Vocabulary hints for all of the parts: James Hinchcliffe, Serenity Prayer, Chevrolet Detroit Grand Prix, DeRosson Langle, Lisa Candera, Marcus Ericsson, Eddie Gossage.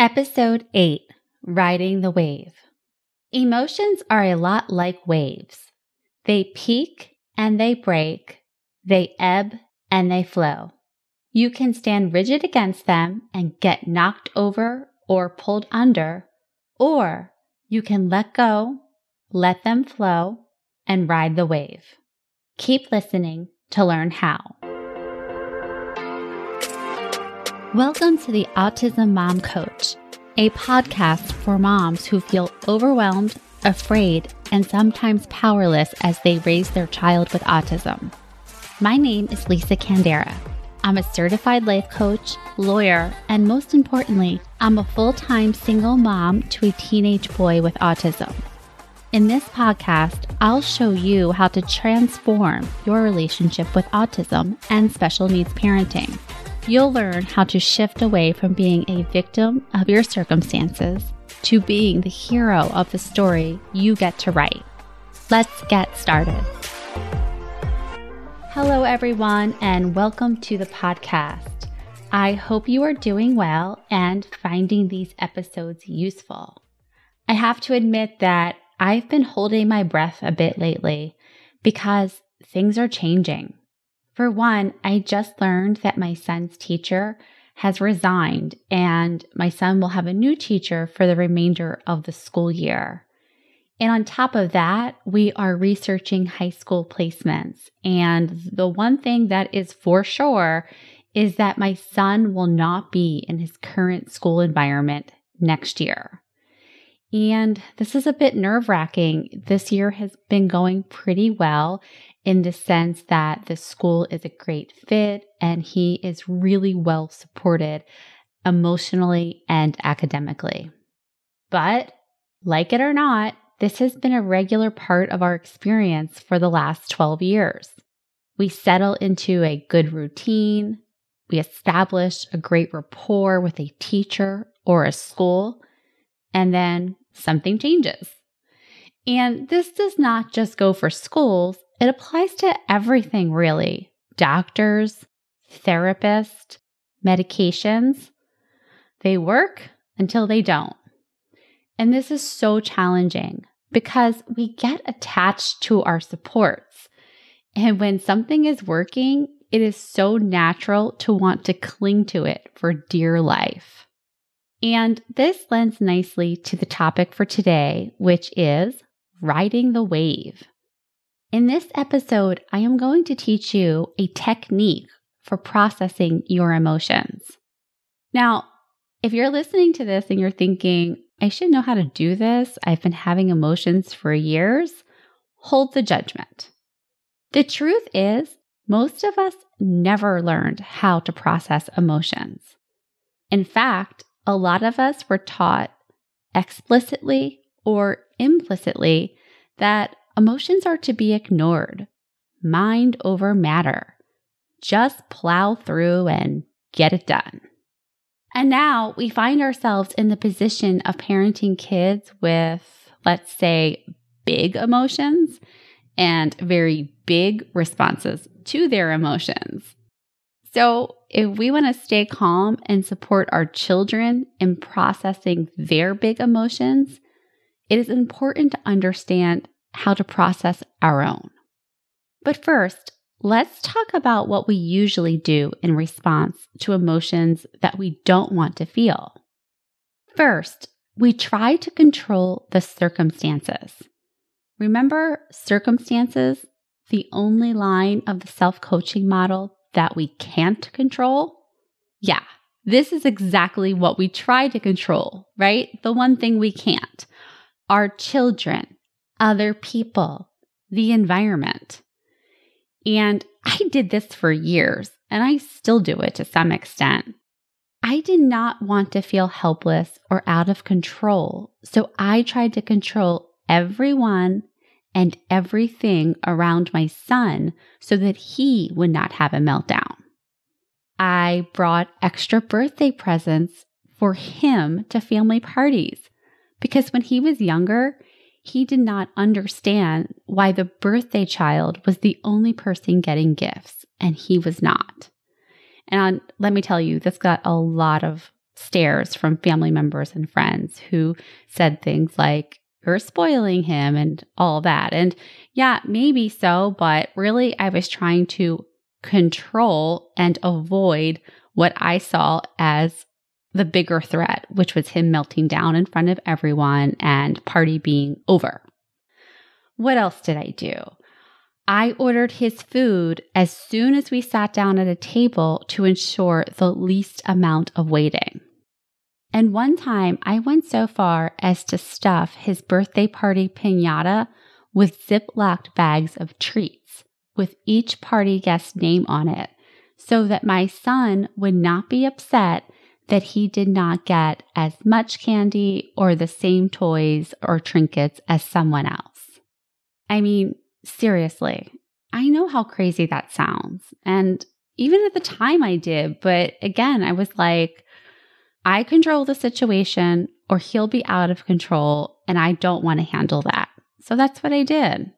Episode 8, Riding the Wave. Emotions are a lot like waves. They peak and they break. They ebb and they flow. You can stand rigid against them and get knocked over or pulled under, or you can let go, let them flow, and ride the wave. Keep listening to learn how. Welcome to the Autism Mom Coach, a podcast for moms who feel overwhelmed, afraid, and sometimes powerless as they raise their child with autism. My name is Lisa Candera. I'm a certified life coach, lawyer, and most importantly, I'm a full-time single mom to a teenage boy with autism. In this podcast, I'll show you how to transform your relationship with autism and special needs parenting. You'll learn how to shift away from being a victim of your circumstances to being the hero of the story you get to write. Let's get started. Hello, everyone, and welcome to the podcast. I hope you are doing well and finding these episodes useful. I have to admit that I've been holding my breath a bit lately because things are changing. For one, I just learned that my son's teacher has resigned and my son will have a new teacher for the remainder of the school year. And on top of that, we are researching high school placements. And the one thing that is for sure is that my son will not be in his current school environment next year. And this is a bit nerve-wracking. This year has been going pretty well in the sense that the school is a great fit and he is really well supported emotionally and academically. But like it or not, this has been a regular part of our experience for the last 12 years. We settle into a good routine. We establish a great rapport with a teacher or a school, and then something changes. And this does not just go for schools. It applies to everything, really. Doctors, therapists, medications. They work until they don't. And this is so challenging, because we get attached to our supports. And when something is working, it is so natural to want to cling to it for dear life. And this lends nicely to the topic for today, which is riding the wave. In this episode, I am going to teach you a technique for processing your emotions. Now, if you're listening to this and you're thinking, I should know how to do this. I've been having emotions for years. Hold the judgment. The truth is, most of us never learned how to process emotions. In fact, a lot of us were taught explicitly or implicitly that emotions are to be ignored, mind over matter, just plow through and get it done. And now we find ourselves in the position of parenting kids with, let's say, big emotions and very big responses to their emotions. So if we want to stay calm and support our children in processing their big emotions, it is important to understand how to process our own. But first, let's talk about what we usually do in response to emotions that we don't want to feel. First, we try to control the circumstances. Remember circumstances, the only line of the self-coaching model that we can't control? Yeah, this is exactly what we try to control, right? The one thing we can't. Our children, other people, the environment. And I did this for years, and I still do it to some extent. I did not want to feel helpless or out of control, so I tried to control everyone and everything around my son so that he would not have a meltdown. I brought extra birthday presents for him to family parties because when he was younger, he did not understand why the birthday child was the only person getting gifts, and he was not. And let me tell you, this got a lot of stares from family members and friends who said things like, "You're spoiling him," and all that. And yeah, maybe so, but really I was trying to control and avoid what I saw as the bigger threat, which was him melting down in front of everyone and party being over. What else did I do? I ordered his food as soon as we sat down at a table to ensure the least amount of waiting. And one time I went so far as to stuff his birthday party piñata with Ziploc bags of treats with each party guest's name on it so that my son would not be upset that he did not get as much candy or the same toys or trinkets as someone else. I mean, seriously, I know how crazy that sounds. And even at the time I did, but again, I was like, I control the situation or he'll be out of control, and I don't want to handle that. So that's what I did.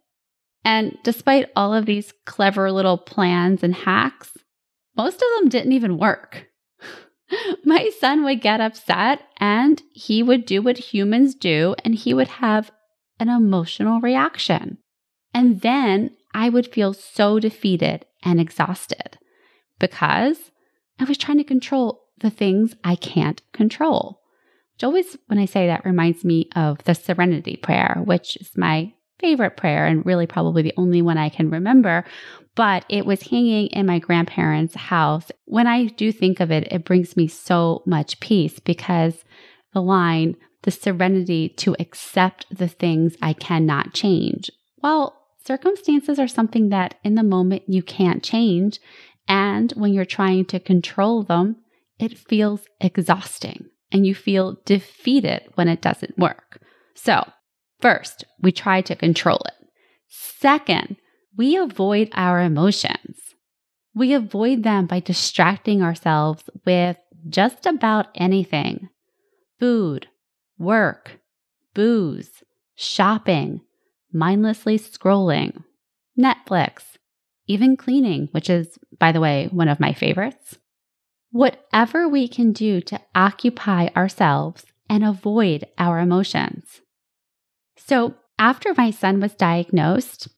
And despite all of these clever little plans and hacks, most of them didn't even work. My son would get upset and he would do what humans do and he would have an emotional reaction. And then I would feel so defeated and exhausted because I was trying to control the things I can't control. Which always, when I say that, reminds me of the Serenity Prayer, which is my favorite prayer and really probably the only one I can remember. But it was hanging in my grandparents' house. When I do think of it, it brings me so much peace because the line, the serenity to accept the things I cannot change. Well, circumstances are something that in the moment you can't change. And when you're trying to control them, it feels exhausting and you feel defeated when it doesn't work. So first, we try to control it. Second, we avoid our emotions. We avoid them by distracting ourselves with just about anything. Food, work, booze, shopping, mindlessly scrolling, Netflix, even cleaning, which is, by the way, one of my favorites. Whatever we can do to occupy ourselves and avoid our emotions. So after my son was diagnosed,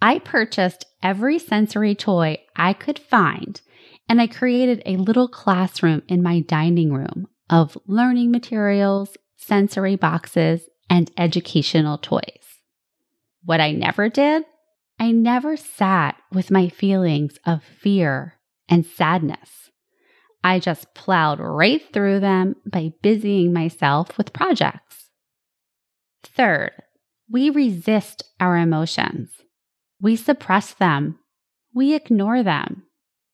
I purchased every sensory toy I could find, and I created a little classroom in my dining room of learning materials, sensory boxes, and educational toys. What I never did, I never sat with my feelings of fear and sadness. I just plowed right through them by busying myself with projects. Third, we resist our emotions. We suppress them. We ignore them.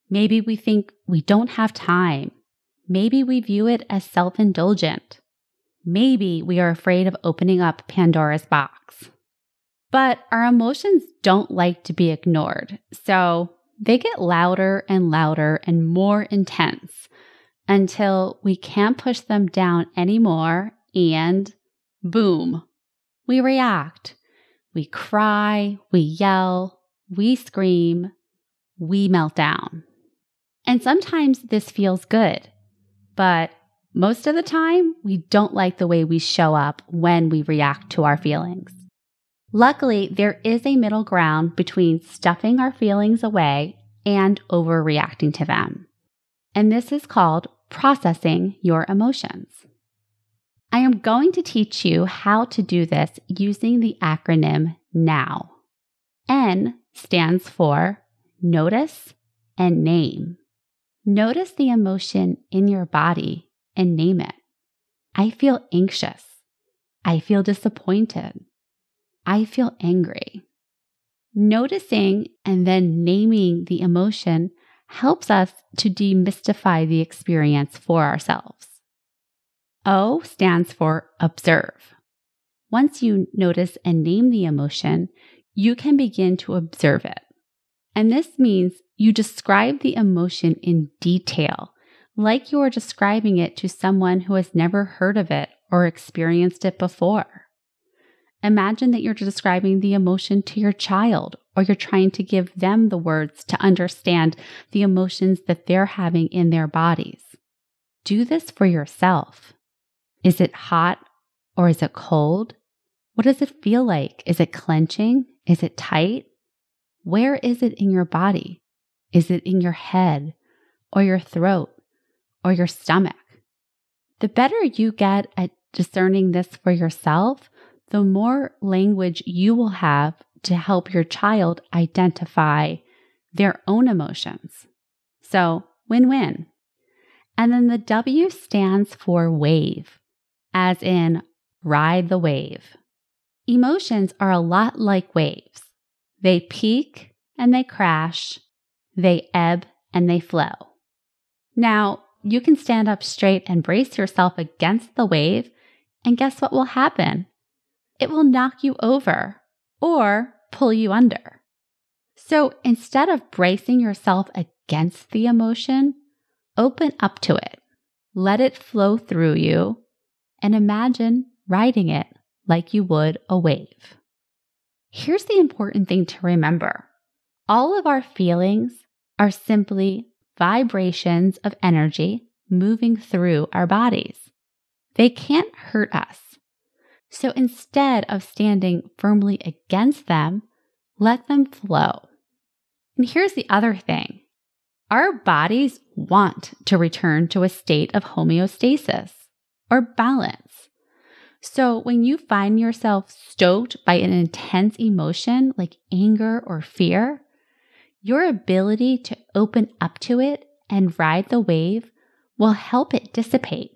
Maybe we think we don't have time. Maybe we view it as self-indulgent. Maybe we are afraid of opening up Pandora's box. But our emotions don't like to be ignored, so they get louder and louder and more intense until we can't push them down anymore and boom, we react. We cry, we yell, we scream, we melt down. And sometimes this feels good, but most of the time we don't like the way we show up when we react to our feelings. Luckily, there is a middle ground between stuffing our feelings away and overreacting to them. And this is called processing your emotions. I am going to teach you how to do this using the acronym NOW. N stands for notice and name. Notice the emotion in your body and name it. I feel anxious. I feel disappointed. I feel angry. Noticing and then naming the emotion helps us to demystify the experience for ourselves. O stands for observe. Once you notice and name the emotion, you can begin to observe it. And this means you describe the emotion in detail, like you are describing it to someone who has never heard of it or experienced it before. Imagine that you're describing the emotion to your child, or you're trying to give them the words to understand the emotions that they're having in their bodies. Do this for yourself. Is it hot or is it cold? What does it feel like? Is it clenching? Is it tight? Where is it in your body? Is it in your head or your throat or your stomach? The better you get at discerning this for yourself, the more language you will have to help your child identify their own emotions. So, win-win. And then the W stands for wave, as in ride the wave. Emotions are a lot like waves. They peak and they crash. They ebb and they flow. Now, you can stand up straight and brace yourself against the wave, and guess what will happen? It will knock you over or pull you under. So instead of bracing yourself against the emotion, open up to it, let it flow through you, and imagine riding it like you would a wave. Here's the important thing to remember. All of our feelings are simply vibrations of energy moving through our bodies. They can't hurt us. So instead of standing firmly against them, let them flow. And here's the other thing. Our bodies want to return to a state of homeostasis or balance. So when you find yourself stoked by an intense emotion like anger or fear, your ability to open up to it and ride the wave will help it dissipate.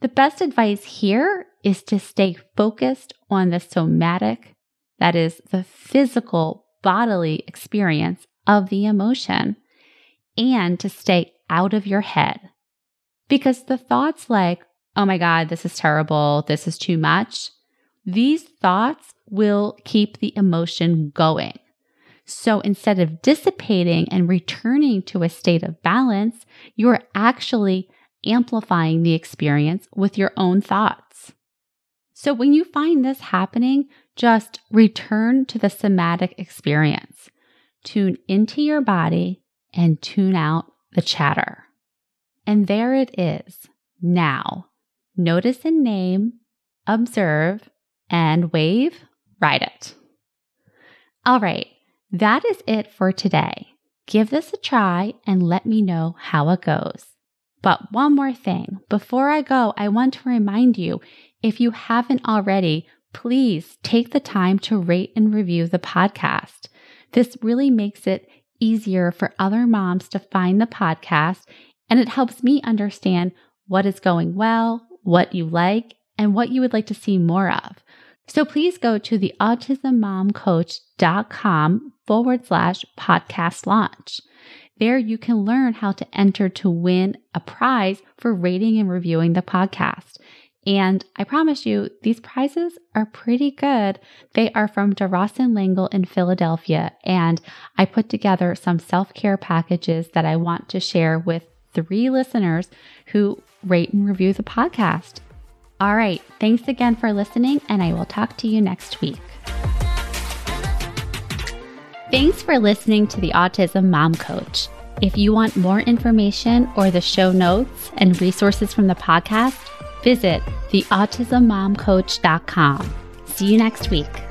The best advice here is to stay focused on the somatic, that is, the physical bodily experience of the emotion, and to stay out of your head. Because the thoughts like, oh my God, this is terrible, this is too much, these thoughts will keep the emotion going. So instead of dissipating and returning to a state of balance, you're actually amplifying the experience with your own thoughts. So when you find this happening, just return to the somatic experience. Tune into your body and tune out the chatter. And there it is. Now, notice and name, observe, and wave, ride it. All right, that is it for today. Give this a try and let me know how it goes. But one more thing, before I go, I want to remind you, if you haven't already, please take the time to rate and review the podcast. This really makes it easier for other moms to find the podcast, and it helps me understand what is going well, what you like, and what you would like to see more of. So please go to the autismmomcoach.com/podcast launch. There you can learn how to enter to win a prize for rating and reviewing the podcast. And I promise you, these prizes are pretty good. They are from DeRosson Langle in Philadelphia. And I put together some self-care packages that I want to share with 3 listeners who rate and review the podcast. All right. Thanks again for listening, and I will talk to you next week. Thanks for listening to the Autism Mom Coach. If you want more information or the show notes and resources from the podcast, visit theautismmomcoach.com. See you next week.